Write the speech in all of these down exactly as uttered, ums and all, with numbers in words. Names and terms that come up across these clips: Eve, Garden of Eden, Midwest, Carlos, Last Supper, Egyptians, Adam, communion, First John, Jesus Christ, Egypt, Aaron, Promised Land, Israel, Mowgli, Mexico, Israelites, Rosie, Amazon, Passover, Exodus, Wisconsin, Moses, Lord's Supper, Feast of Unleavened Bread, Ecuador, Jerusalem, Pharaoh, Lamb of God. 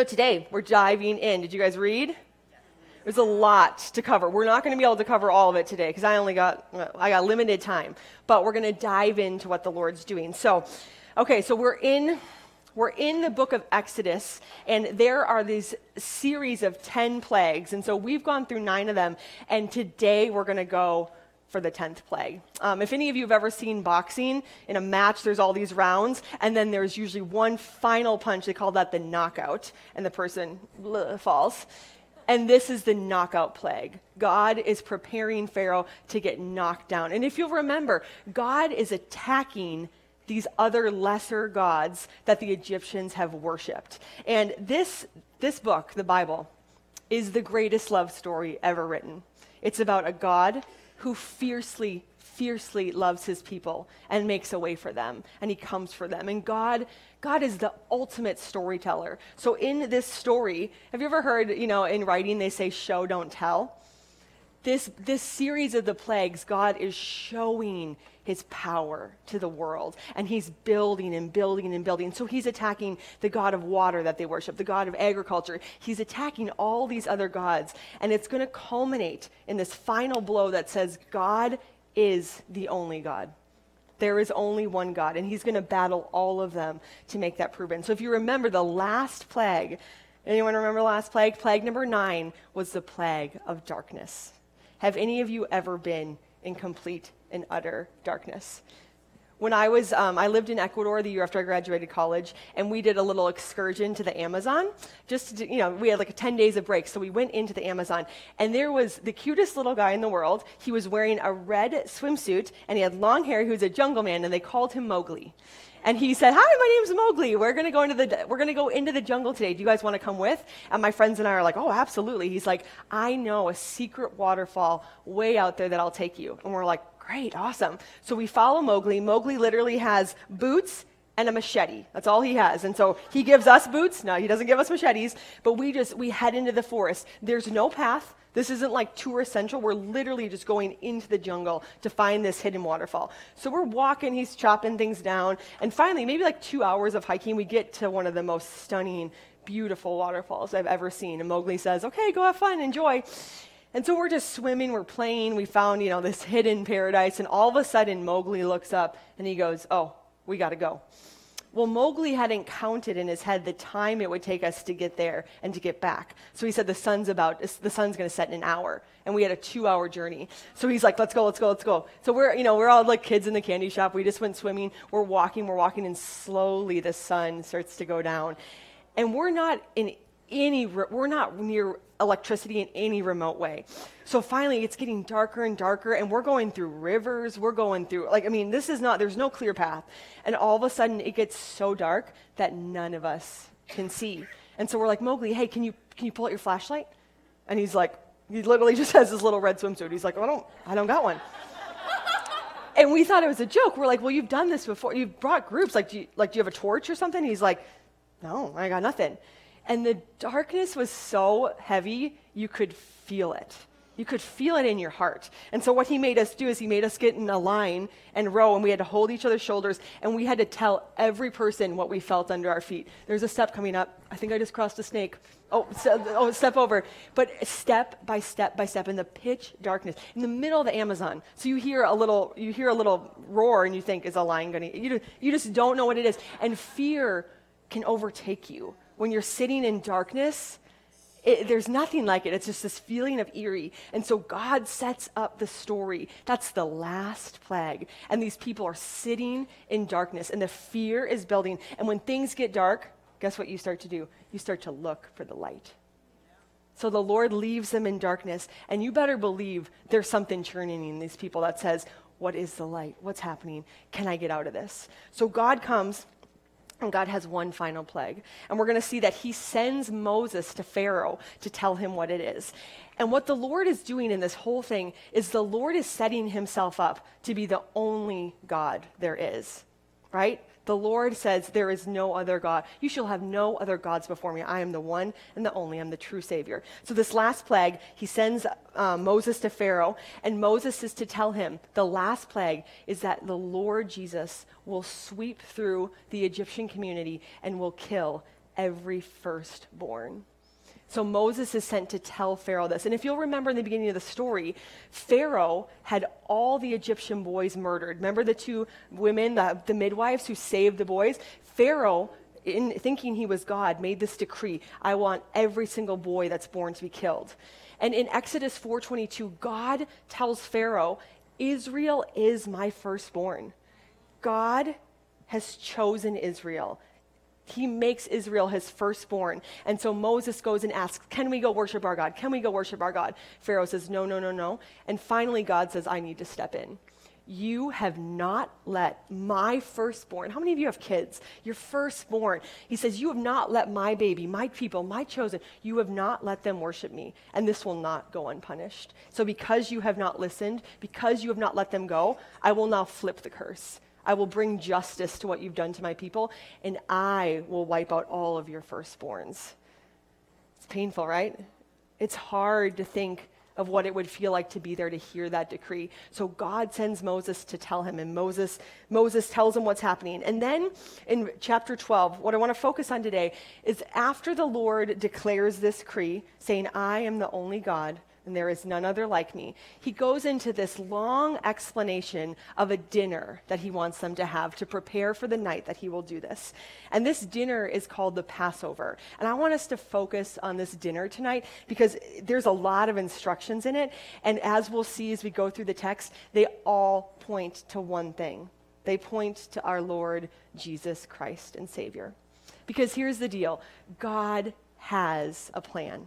so today we're diving in. Did you guys read? There's a lot to cover. We're not going to be able to cover all of it today because I only got I got limited time. But we're going to dive into what the Lord's doing. So, okay, so we're in we're in the book of Exodus, and there are these series of ten plagues. And so we've gone through nine of them, and today we're going to go for the tenth plague. Um, if any of you have ever seen boxing, in a match there's all these rounds, and then there's usually one final punch. They call that the knockout, and the person blah, falls. And this is the knockout plague. God is preparing Pharaoh to get knocked down. And if you'll remember, God is attacking these other lesser gods that the Egyptians have worshipped. And this, this book, the Bible, is the greatest love story ever written. It's about a God who fiercely, fiercely loves his people and makes a way for them, and he comes for them. And God, God is the ultimate storyteller. So in this story, have you ever heard, you know, in writing they say show, don't tell? This, this series of the plagues, God is showing his power to the world, and he's building and building and building. So he's attacking the god of water that they worship, the god of agriculture. He's attacking all these other gods, and it's going to culminate in this final blow that says God is the only God. There is only one God, and he's going to battle all of them to make that proven. So if you remember the last plague, anyone remember last plague? Plague number nine was the plague of darkness. Have any of you ever been in complete and utter darkness? When I was, um, I lived in Ecuador the year after I graduated college, and we did a little excursion to the Amazon. Just, to, you know, we had like ten days of break, so we went into the Amazon, and there was the cutest little guy in the world. He was wearing a red swimsuit, and he had long hair. He was a jungle man, and they called him Mowgli. And he said, "Hi, my name's Mowgli. We're gonna go into the we're gonna go into the jungle today. Do you guys want to come with?" And my friends and I are like, "Oh, absolutely." He's like, "I know a secret waterfall way out there that I'll take you." And we're like, "Great, awesome." So we follow Mowgli. Mowgli literally has boots and a machete. That's all he has. And so he gives us boots. No, he doesn't give us machetes. But we just, we head into the forest. There's no path. This isn't like tourist central. We're literally just going into the jungle to find this hidden waterfall. So we're walking. He's chopping things down. And finally, maybe like two hours of hiking, we get to one of the most stunning, beautiful waterfalls I've ever seen. And Mowgli says, "Okay, go have fun. Enjoy." And so we're just swimming, we're playing, we found, you know, this hidden paradise, and all of a sudden Mowgli looks up and he goes, "Oh, we gotta go." Well, Mowgli hadn't counted in his head the time it would take us to get there and to get back. So he said the sun's about, the sun's gonna set in an hour, and we had a two hour journey. So he's like, "Let's go, let's go, let's go." So we're, you know, we're all like kids in the candy shop, we just went swimming, we're walking, we're walking, and slowly the sun starts to go down. And we're not in any, we're not near electricity in any remote way. So finally it's getting darker and darker, and we're going through rivers, we're going through, like, I mean, this is not, there's no clear path. And all of a sudden it gets so dark that none of us can see. And so we're like, "Mowgli, hey, can you can you pull out your flashlight?" And he's like, he literally just has this little red swimsuit. He's like, "I don't, I don't got one." And we thought it was a joke. We're like, "Well, you've done this before. You've brought groups. Like, do you, like, do you have a torch or something?" And he's like, "No, I got nothing." And the darkness was so heavy, you could feel it. You could feel it in your heart. And so what he made us do is he made us get in a line and row, and we had to hold each other's shoulders, and we had to tell every person what we felt under our feet. "There's a step coming up. I think I just crossed a snake. Oh, so, oh, step over." But step by step by step in the pitch darkness, in the middle of the Amazon. So you hear a little, you hear a little roar, and you think, "Is a lion going to?" You you just don't know what it is. And fear can overtake you. When you're sitting in darkness, it, there's nothing like it. It's just this feeling of eerie. And so God sets up the story. That's the last plague. And these people are sitting in darkness, and the fear is building. And when things get dark, guess what you start to do? You start to look for the light. So the Lord leaves them in darkness, and you better believe there's something churning in these people that says, "What is the light? What's happening? Can I get out of this?" So God comes, and God has one final plague. And we're going to see that he sends Moses to Pharaoh to tell him what it is. And what the Lord is doing in this whole thing is the Lord is setting himself up to be the only God there is, right? The Lord says, "There is no other God. You shall have no other gods before me. I am the one and the only. I'm the true Savior." So this last plague, he sends uh, Moses to Pharaoh, and Moses is to tell him the last plague is that the Lord Jesus will sweep through the Egyptian community and will kill every firstborn. So Moses is sent to tell Pharaoh this. And if you'll remember in the beginning of the story, Pharaoh had all the Egyptian boys murdered. Remember the two women, the, the midwives who saved the boys? Pharaoh, in thinking he was God, made this decree: I want every single boy that's born to be killed. And in Exodus four twenty-two, God tells Pharaoh, Israel is my firstborn. God has chosen Israel. He makes Israel his firstborn. And so Moses goes and asks, can we go worship our God? Can we go worship our God? Pharaoh says, no, no, no, no. And finally, God says, I need to step in. You have not let my firstborn — how many of you have kids? Your firstborn. He says, you have not let my baby, my people, my chosen, you have not let them worship me. And this will not go unpunished. So because you have not listened, because you have not let them go, I will now flip the curse. I will bring justice to what you've done to my people, and I will wipe out all of your firstborns. It's painful, right? It's hard to think of what it would feel like to be there to hear that decree. So God sends Moses to tell him, and Moses Moses tells him what's happening. And then in chapter twelve, what I want to focus on today is after the Lord declares this decree, saying, I am the only God, and there is none other like me, he goes into this long explanation of a dinner that he wants them to have to prepare for the night that he will do this. And this dinner is called the Passover. And I want us to focus on this dinner tonight because there's a lot of instructions in it. And as we'll see as we go through the text, they all point to one thing. They point to our Lord Jesus Christ and Savior. Because here's the deal: God has a plan.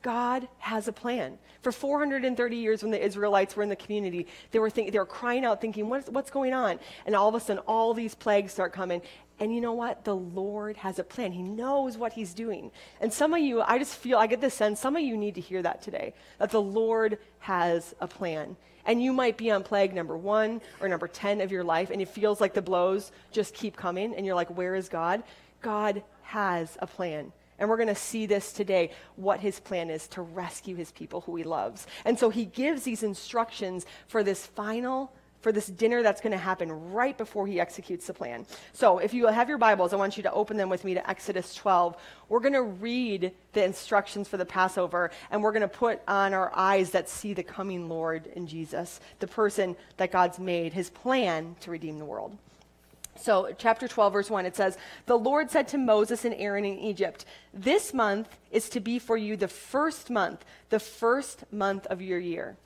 God has a plan. For four hundred thirty years when the Israelites were in the community, they were think, they were crying out thinking, what's, what's going on? And all of a sudden, all these plagues start coming. And you know what? The Lord has a plan. He knows what he's doing. And some of you, I just feel, I get this sense, some of you need to hear that today, that the Lord has a plan. And you might be on plague number one or number ten of your life, and it feels like the blows just keep coming, and you're like, where is God? God has a plan. And we're going to see this today, what his plan is to rescue his people who he loves. And so he gives these instructions for this final, for this dinner that's going to happen right before he executes the plan. So if you have your Bibles, I want you to open them with me to Exodus twelve. We're going to read the instructions for the Passover, and we're going to put on our eyes that see the coming Lord in Jesus, the person that God's made, his plan to redeem the world. So chapter twelve, verse one, it says, the Lord said to Moses and Aaron in Egypt, this month is to be for you the first month, the first month of your year.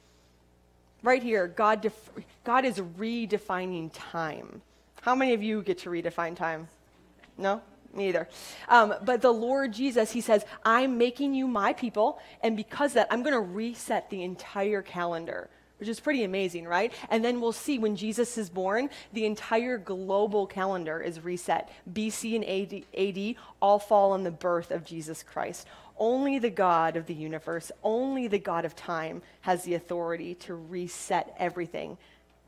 Right here, God def- God is redefining time. How many of you get to redefine time? No? Me either. Um, but the Lord Jesus, he says, I'm making you my people, and because of that, I'm going to reset the entire calendar, which is pretty amazing, right? And then we'll see when Jesus is born, the entire global calendar is reset. B C and A D, A D all fall on the birth of Jesus Christ. Only the God of the universe, only the God of time has the authority to reset everything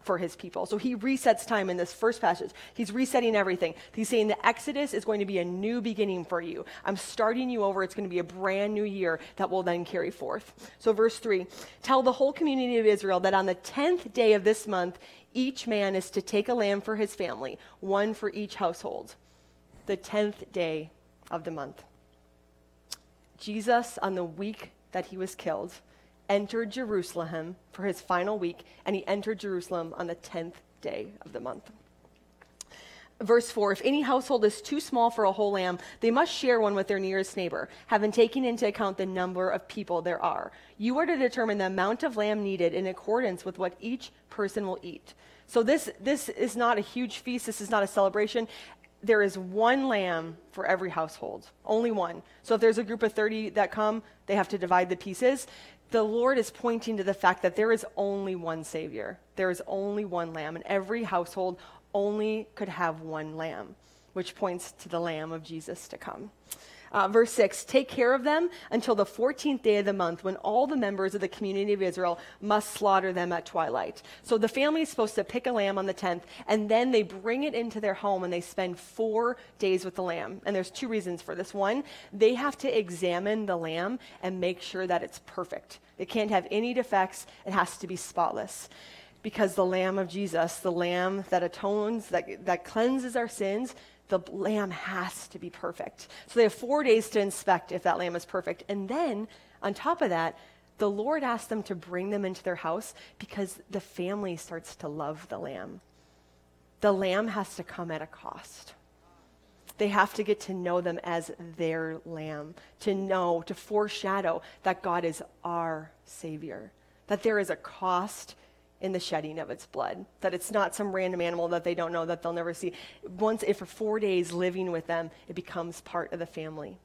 for his people. So he resets time in this first passage. He's resetting everything. He's saying the Exodus is going to be a new beginning for you. I'm starting you over. It's going to be a brand new year that will then carry forth. So verse three, tell the whole community of Israel that on the tenth day of this month, each man is to take a lamb for his family, one for each household. The tenth day of the month. Jesus, on the week that he was killed, entered Jerusalem for his final week, and he entered Jerusalem on the tenth day of the month. Verse four, if any household is too small for a whole lamb, they must share one with their nearest neighbor, having taken into account the number of people there are. You are to determine the amount of lamb needed in accordance with what each person will eat. So this, this is not a huge feast. This is not a celebration. There is one lamb for every household, only one. So if there's a group of thirty that come, they have to divide the pieces. The Lord is pointing to the fact that there is only one Savior. There is only one lamb, and every household only could have one lamb, which points to the Lamb of Jesus to come. Uh, verse six, take care of them until the fourteenth day of the month, when all the members of the community of Israel must slaughter them at twilight. So the family is supposed to pick a lamb on the tenth, and then they bring it into their home, and they spend four days with the lamb. And there's two reasons for this. One, they have to examine the lamb and make sure that it's perfect. It can't have any defects. It has to be spotless. Because the Lamb of Jesus, the lamb that atones, that, that cleanses our sins, the lamb has to be perfect. So they have four days to inspect if that lamb is perfect. And then on top of that, the Lord asked them to bring them into their house because the family starts to love the lamb. The lamb has to come at a cost. They have to get to know them as their lamb, to know, to foreshadow that God is our Savior, that there is a cost in the shedding of its blood, that it's not some random animal that they don't know, that they'll never see. Once, if for four days living with them, it becomes part of the family,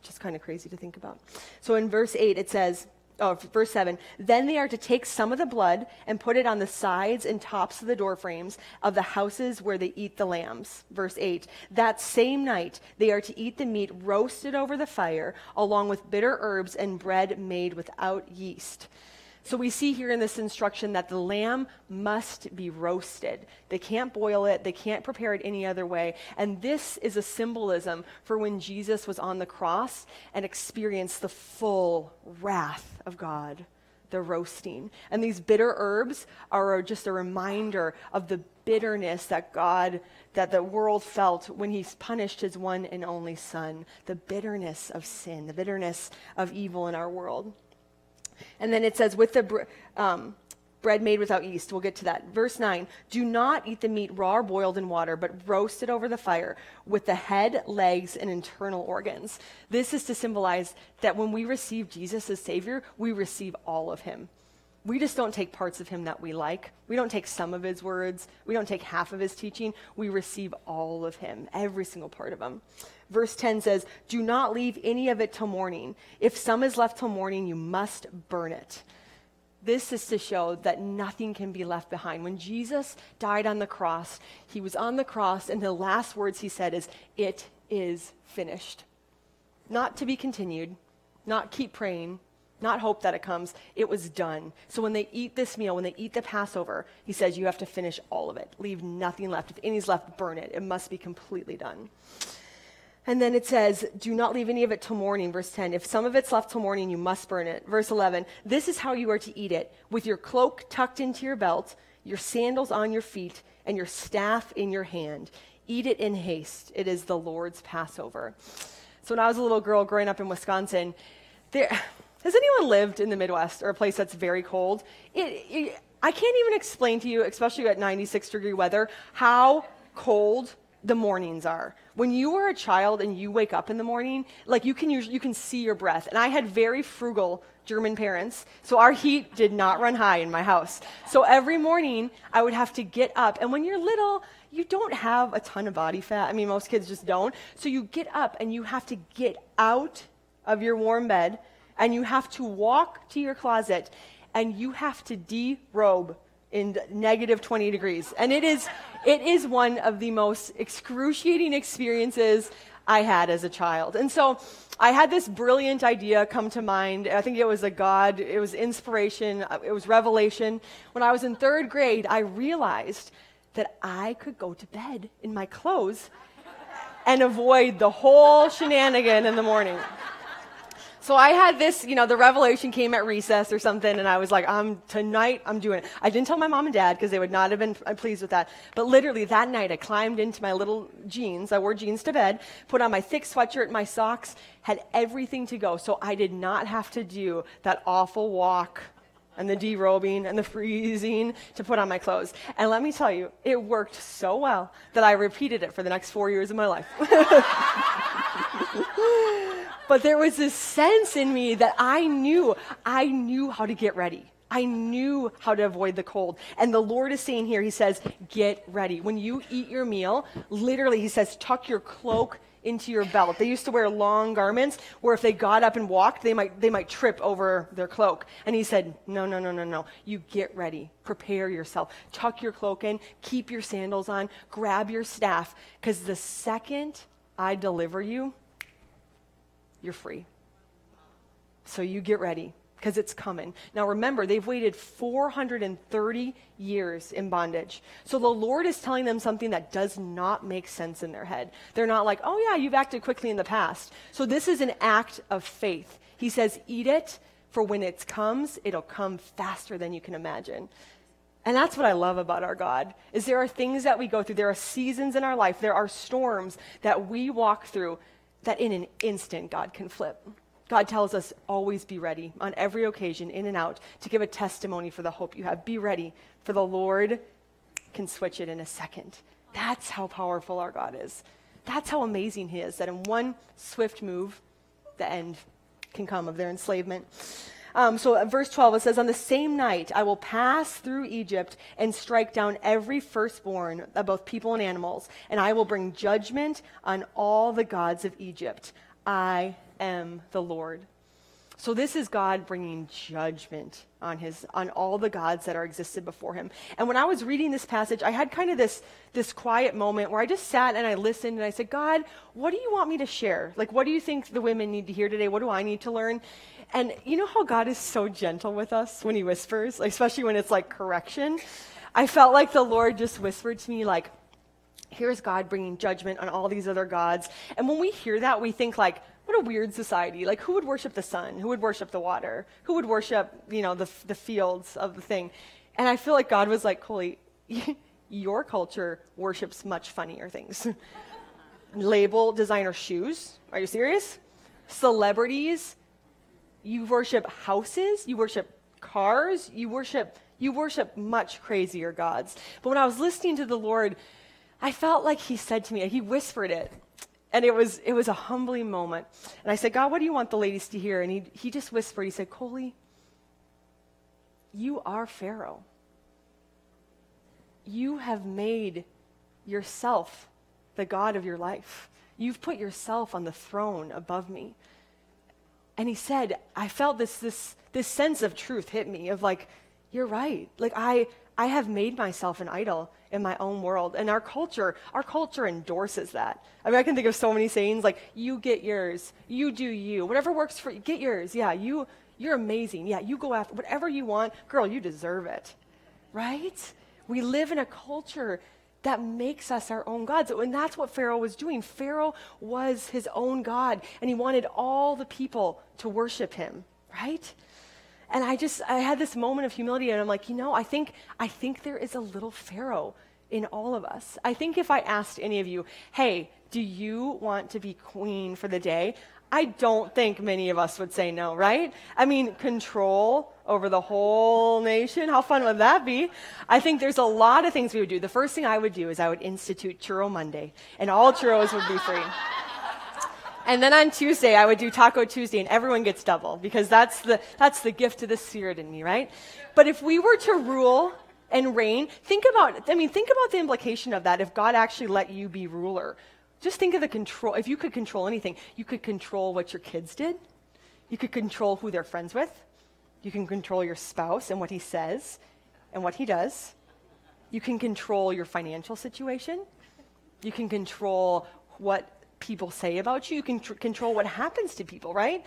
which is kind of crazy to think about. So in verse eight, it says, oh, verse seven, then they are to take some of the blood and put it on the sides and tops of the door frames of the houses where they eat the lambs. Verse eight, that same night they are to eat the meat roasted over the fire, along with bitter herbs and bread made without yeast. So we see here in this instruction that the lamb must be roasted. They can't boil it. They can't prepare it any other way. And this is a symbolism for when Jesus was on the cross and experienced the full wrath of God, the roasting. And these bitter herbs are just a reminder of the bitterness that God, that the world felt when he punished his one and only son, the bitterness of sin, the bitterness of evil in our world. And then it says, with the br- um, bread made without yeast. We'll get to that. Verse nine, do not eat the meat raw or boiled in water, but roast it over the fire with the head, legs, and internal organs. This is to symbolize that when we receive Jesus as Savior, we receive all of him. We just don't take parts of him that we like. We don't take some of his words. We don't take half of his teaching. We receive all of him, every single part of him. Verse ten says, do not leave any of it till morning. If some is left till morning, you must burn it. This is to show that nothing can be left behind. When Jesus died on the cross, he was on the cross, and the last words he said is, it is finished. Not to be continued, not keep praying, not hope that it comes. It was done. So when they eat this meal, when they eat the Passover, he says you have to finish all of it. Leave nothing left. If any's left, burn it. It must be completely done. And then it says, do not leave any of it till morning, verse ten. If some of it's left till morning, you must burn it. Verse eleven, this is how you are to eat it, with your cloak tucked into your belt, your sandals on your feet, and your staff in your hand. Eat it in haste. It is the Lord's Passover. So when I was a little girl growing up in Wisconsin, there... Has anyone lived in the Midwest or a place that's very cold? It, it, I can't even explain to you, especially at ninety-six degree weather, how cold the mornings are. When you were a child and you wake up in the morning, like you can usually, you can see your breath. And I had very frugal German parents, so our heat did not run high in my house. So every morning I would have to get up. And when you're little, you don't have a ton of body fat. I mean, most kids just don't. So you get up and you have to get out of your warm bed, and you have to walk to your closet, and you have to de-robe in negative twenty degrees. And it is it is one of the most excruciating experiences I had as a child. And so I had this brilliant idea come to mind. I think it was a God, it was inspiration, it was revelation. When I was in third grade, I realized that I could go to bed in my clothes and avoid the whole shenanigan in the morning. So I had this, you know, the revelation came at recess or something, and I was like, I'm tonight, I'm doing it. I didn't tell my mom and dad because they would not have been pleased with that. But literally that night, I climbed into my little jeans. I wore jeans to bed, put on my thick sweatshirt, my socks, had everything to go. So I did not have to do that awful walk and the derobing and the freezing to put on my clothes. And let me tell you, it worked so well that I repeated it for the next four years of my life. But there was this sense in me that I knew, I knew how to get ready. I knew how to avoid the cold. And the Lord is saying here, he says, get ready. When you eat your meal, literally he says, tuck your cloak into your belt. They used to wear long garments where if they got up and walked, they might they might trip over their cloak. And he said, no, no, no, no, no. You get ready. Prepare yourself. Tuck your cloak in. Keep your sandals on. Grab your staff. Because the second I deliver you, you're free. So you get ready because it's coming. Now remember, they've waited four hundred thirty years in bondage. So the Lord is telling them something that does not make sense in their head. They're not like, oh yeah, you've acted quickly in the past. So this is an act of faith. He says, eat it, for when it comes, it'll come faster than you can imagine. And that's what I love about our God, is there are things that we go through. There are seasons in our life. There are storms that we walk through that in an instant God can flip. God tells us, always be ready on every occasion, in and out, to give a testimony for the hope you have. Be ready, for the Lord can switch it in a second. That's how powerful our God is. That's how amazing he is, that in one swift move, the end can come of their enslavement. Um, so at verse twelve, it says, on the same night, I will pass through Egypt and strike down every firstborn of both people and animals, and I will bring judgment on all the gods of Egypt. I am the Lord. So this is God bringing judgment on his on all the gods that are existed before him. And when I was reading this passage, I had kind of this this quiet moment where I just sat and I listened and I said, God, what do you want me to share? Like, what do you think the women need to hear today? What do I need to learn? And you know how God is so gentle with us when he whispers, like, especially when it's like correction? I felt like the Lord just whispered to me, like, here's God bringing judgment on all these other gods. And when we hear that, we think, like, what a weird society. Like, who would worship the sun? Who would worship the water? Who would worship, you know, the the fields of the thing? And I feel like God was like, Coley, your culture worships much funnier things. Label designer shoes. Are you serious? Celebrities. You worship houses. You worship cars. You worship, you worship much crazier gods. But when I was listening to the Lord, I felt like he said to me, he whispered it. And it was it was a humbling moment. And I said, God, what do you want the ladies to hear? And he he just whispered, he said, Coley, you are Pharaoh. You have made yourself the God of your life. You've put yourself on the throne above me. And he said, I felt this this this sense of truth hit me of like, you're right. Like I I have made myself an idol in my own world. And our culture, our culture endorses that. I mean, I can think of so many sayings like, you get yours, you do you, whatever works for you, get yours. Yeah, you, you're amazing. Yeah, you go after whatever you want. Girl, you deserve it, right? We live in a culture that makes us our own gods. And that's what Pharaoh was doing. Pharaoh was his own God, and he wanted all the people to worship him, right? And I just, I had this moment of humility, and I'm like, you know, I think, I think there is a little Pharaoh in all of us. I think if I asked any of you, hey, do you want to be queen for the day? I don't think many of us would say no, right? I mean, control over the whole nation. How fun would that be? I think there's a lot of things we would do. The first thing I would do is I would institute Churro Monday, and all churros would be free. And then on Tuesday, I would do Taco Tuesday, and everyone gets double, because that's the that's the gift of the Spirit in me, right? But if we were to rule and reign, think about, I mean, think about the implication of that if God actually let you be ruler. Just think of the control. If you could control anything, you could control what your kids did. You could control who they're friends with. You can control your spouse and what he says and what he does. You can control your financial situation. You can control what people say about you. You can tr- control what happens to people, right?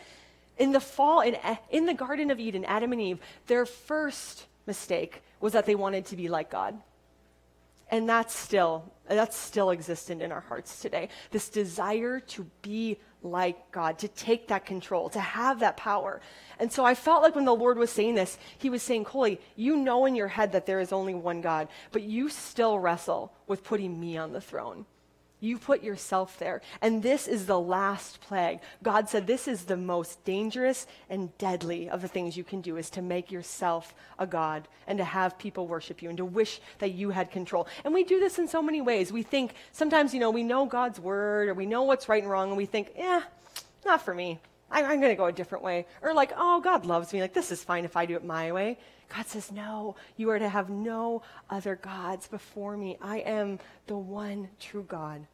In the fall, in, in the Garden of Eden, Adam and Eve, their first mistake was that they wanted to be like God. And that's still, that's still existent in our hearts today. This desire to be like God, to take that control, to have that power. And so I felt like when the Lord was saying this, he was saying, Coley, you know in your head that there is only one God, but you still wrestle with putting me on the throne. You put yourself there. And this is the last plague. God said this is the most dangerous and deadly of the things you can do, is to make yourself a god and to have people worship you and to wish that you had control. And we do this in so many ways. We think sometimes, you know, we know God's word, or we know what's right and wrong, and we think, eh, not for me. I, I'm going to go a different way. Or like, oh, God loves me. Like, this is fine if I do it my way. God says, no, you are to have no other gods before me. I am the one true God.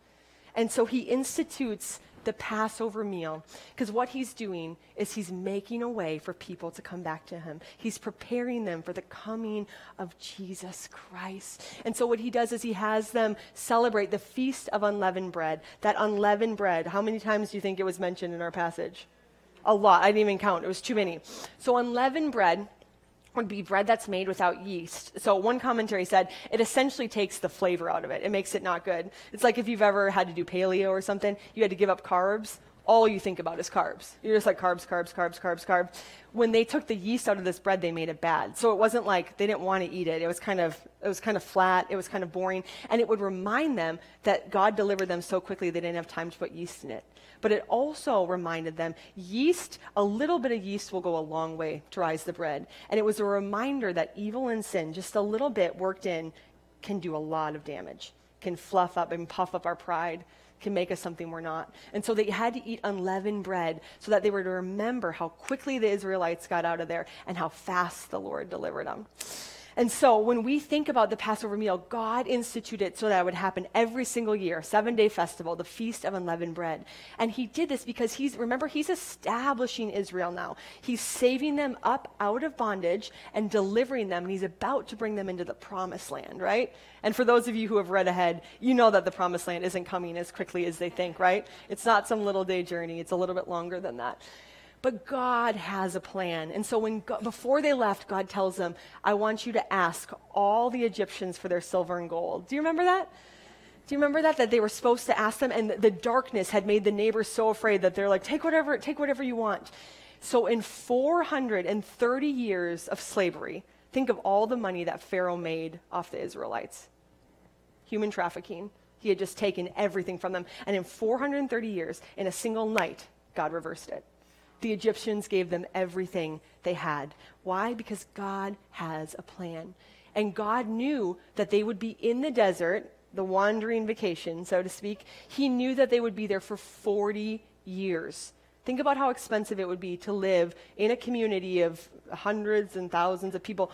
And so he institutes the Passover meal, because what he's doing is he's making a way for people to come back to him. He's preparing them for the coming of Jesus Christ. And so what he does is he has them celebrate the Feast of Unleavened Bread. That unleavened bread, how many times do you think it was mentioned in our passage? A lot. I didn't even count. It was too many. So unleavened bread would be bread that's made without yeast. So one commentary said it essentially takes the flavor out of it. It makes it not good. It's like if you've ever had to do paleo or something, you had to give up carbs. all you think about is carbs. You're just like, carbs, carbs, carbs, carbs, carbs. When they took the yeast out of this bread, they made it bad. So it wasn't like they didn't want to eat it. It was kind of it was kind of flat. It was kind of boring. And it would remind them that God delivered them so quickly they didn't have time to put yeast in it. But it also reminded them, yeast, a little bit of yeast will go a long way to rise the bread. And it was a reminder that evil and sin, just a little bit worked in, can do a lot of damage, can fluff up and puff up our pride, can make us something we're not. And so they had to eat unleavened bread so that they were to remember how quickly the Israelites got out of there and how fast the Lord delivered them. And so when we think about the Passover meal, God instituted it so that it would happen every single year, seven-day festival, the Feast of Unleavened Bread. And he did this because he's, remember, he's establishing Israel now. He's saving them up out of bondage and delivering them, and he's about to bring them into the Promised Land, right? And for those of you who have read ahead, you know that the Promised Land isn't coming as quickly as they think, right? It's not some little day journey. It's a little bit longer than that. But God has a plan. And so when God, before they left, God tells them, I want you to ask all the Egyptians for their silver and gold. Do you remember that? Do you remember that? That they were supposed to ask them, and the darkness had made the neighbors so afraid that they're like, take whatever, take whatever you want. So in four hundred thirty years of slavery, think of all the money that Pharaoh made off the Israelites. Human trafficking. He had just taken everything from them. And in four hundred thirty years, in a single night, God reversed it. The Egyptians gave them everything they had. Why? Because God has a plan. And God knew that they would be in the desert, the wandering vacation, so to speak. He knew that they would be there for forty years. Think about how expensive it would be to live in a community of hundreds and thousands of people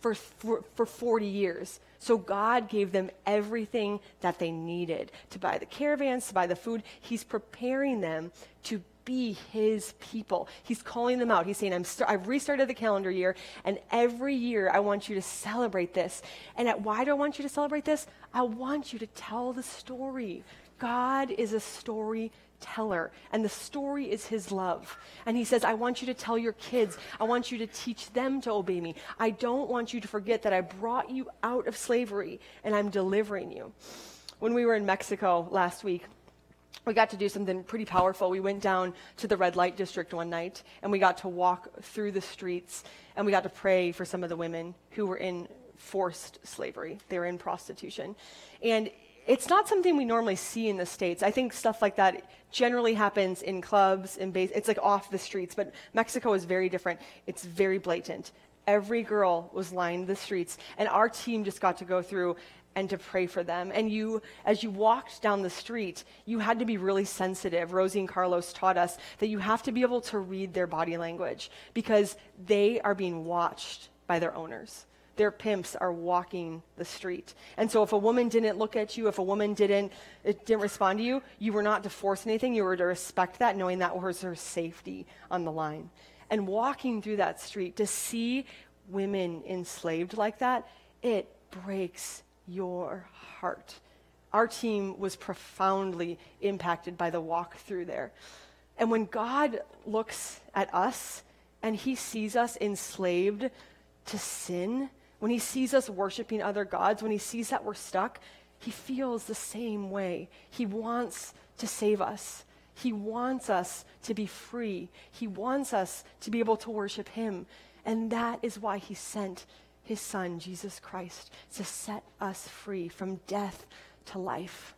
for, for, for forty years. So God gave them everything that they needed to buy the caravans, to buy the food. He's preparing them to be his people. He's calling them out. He's saying, I'm st- I've restarted the calendar year, and every year I want you to celebrate this. And at, why do I want you to celebrate this? I want you to tell the story. God is a storyteller, and the story is his love. And he says, I want you to tell your kids. I want you to teach them to obey me. I don't want you to forget that I brought you out of slavery, and I'm delivering you. When we were in Mexico last week, we got to do something pretty powerful. We went down to the red light district one night, and we got to walk through the streets, and we got to pray for some of the women who were in forced slavery. They were in prostitution. And it's not something we normally see in the States. I think stuff like that generally happens in clubs, in base, it's like off the streets, but Mexico is very different. It's very blatant. Every girl was lined the streets, and our team just got to go through and to pray for them. And you, as you walked down the street, you had to be really sensitive. Rosie and Carlos taught us that you have to be able to read their body language because they are being watched by their owners. Their pimps are walking the street. And so if a woman didn't look at you, if a woman didn't it didn't respond to you, you were not to force anything. You were to respect that, knowing that was her safety on the line. And walking through that street to see women enslaved like that, it breaks your heart. Our team was profoundly impacted by the walk through there. And when God looks at us and he sees us enslaved to sin, when he sees us worshiping other gods, when he sees that we're stuck, he feels the same way. He wants to save us. He wants us to be free. He wants us to be able to worship him. And that is why he sent his son, Jesus Christ, to set us free from death to life.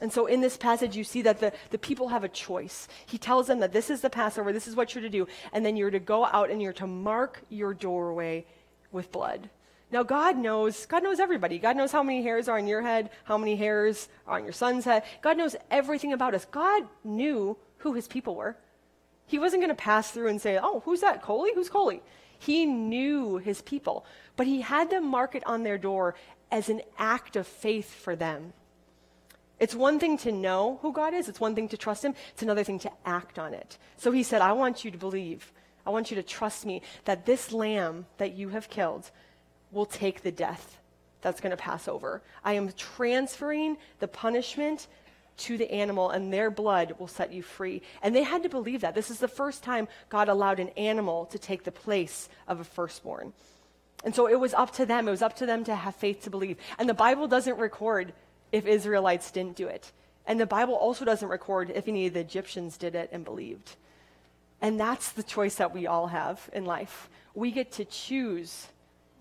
And so in this passage, you see that the, the people have a choice. He tells them that this is the Passover, this is what you're to do, and then you're to go out and you're to mark your doorway with blood. Now, God knows, God knows everybody. God knows how many hairs are on your head, how many hairs are on your son's head. God knows everything about us. God knew who his people were. He wasn't going to pass through and say, oh, who's that, Coley? Who's Coley? He knew his people, but he had them mark it on their door as an act of faith for them. It's one thing to know who God is. It's one thing to trust him. It's another thing to act on it. So he said, I want you to believe. I want you to trust me that this lamb that you have killed will take the death that's going to pass over. I am transferring the punishment to the animal, and their blood will set you free. And they had to believe that. This is the first time God allowed an animal to take the place of a firstborn. And so it was up to them. It was up to them to have faith to believe. And the Bible doesn't record if Israelites didn't do it. And the Bible also doesn't record if any of the Egyptians did it and believed. And that's the choice that we all have in life. We get to choose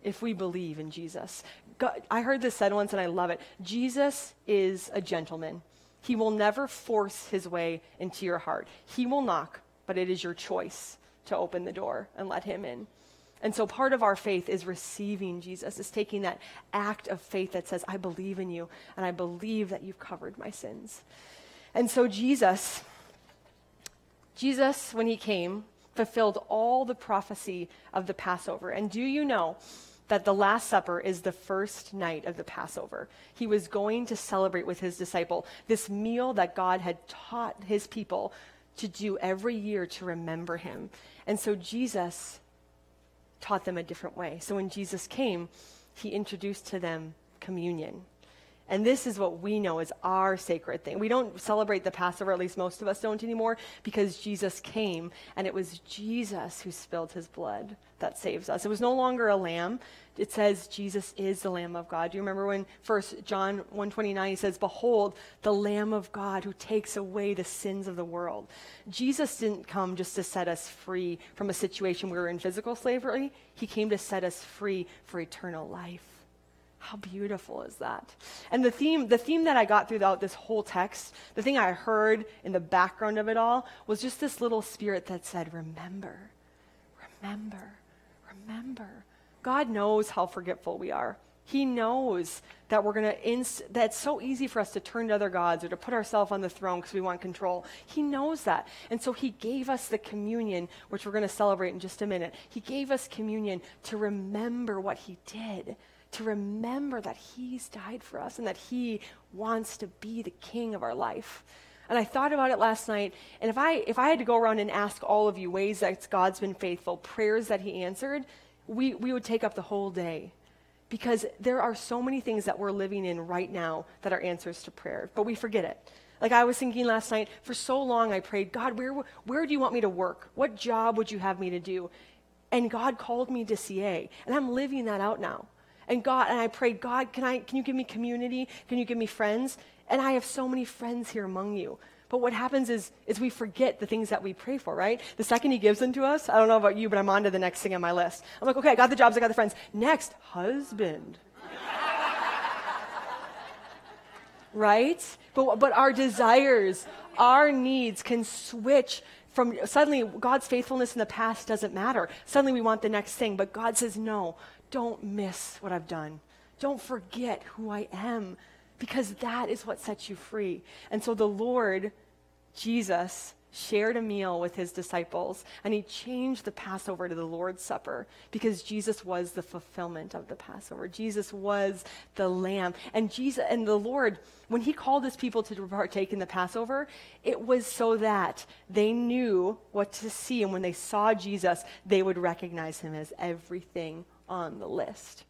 if we believe in Jesus. God, I heard this said once and I love it. Jesus is a gentleman. He will never force his way into your heart. He will knock, but it is your choice to open the door and let him in. And so part of our faith is receiving Jesus, is taking that act of faith that says, I believe in you, and I believe that you've covered my sins. And so Jesus, Jesus, when he came, fulfilled all the prophecy of the Passover. And do you know that the Last Supper is the first night of the Passover? He was going to celebrate with his disciple this meal that God had taught his people to do every year to remember him. And so Jesus taught them a different way. So when Jesus came, he introduced to them communion. And this is what we know is our sacred thing. We don't celebrate the Passover, at least most of us don't anymore, because Jesus came, and it was Jesus who spilled his blood that saves us. It was no longer a lamb. It says Jesus is the Lamb of God. Do you remember when First John one twenty-nine, he says, behold, the Lamb of God who takes away the sins of the world. Jesus didn't come just to set us free from a situation where we were in physical slavery. He came to set us free for eternal life. How beautiful is that? And the theme, the theme that I got throughout this whole text, the thing I heard in the background of it all, was just this little spirit that said, remember, remember, remember. God knows how forgetful we are. He knows that we're going to, inst- that it's so easy for us to turn to other gods or to put ourselves on the throne because we want control. He knows that. And so he gave us the communion, which we're going to celebrate in just a minute. He gave us communion to remember what he did, to remember that he's died for us and that he wants to be the king of our life. And I thought about it last night, and if I if I had to go around and ask all of you ways that God's been faithful, prayers that he answered, we, we would take up the whole day, because there are so many things that we're living in right now that are answers to prayer, but we forget it. Like I was thinking last night, for so long I prayed, God, where where do you want me to work? What job would you have me to do? And God called me to C A, and I'm living that out now. And God, and I prayed, God, can I, can you give me community? Can you give me friends? And I have so many friends here among you. But what happens is, is we forget the things that we pray for, right? The second he gives them to us, I don't know about you, but I'm on to the next thing on my list. I'm like, okay, I got the jobs, I got the friends. Next, husband. Right? But, but our desires, our needs can switch from, suddenly God's faithfulness in the past doesn't matter. Suddenly we want the next thing, but God says, no. Don't miss what I've done. Don't forget who I am, because that is what sets you free. And so the Lord, Jesus, shared a meal with his disciples, and he changed the Passover to the Lord's Supper, because Jesus was the fulfillment of the Passover. Jesus was the Lamb. And Jesus and the Lord, when he called his people to partake in the Passover, it was so that they knew what to see, and when they saw Jesus, they would recognize him as everything on the list.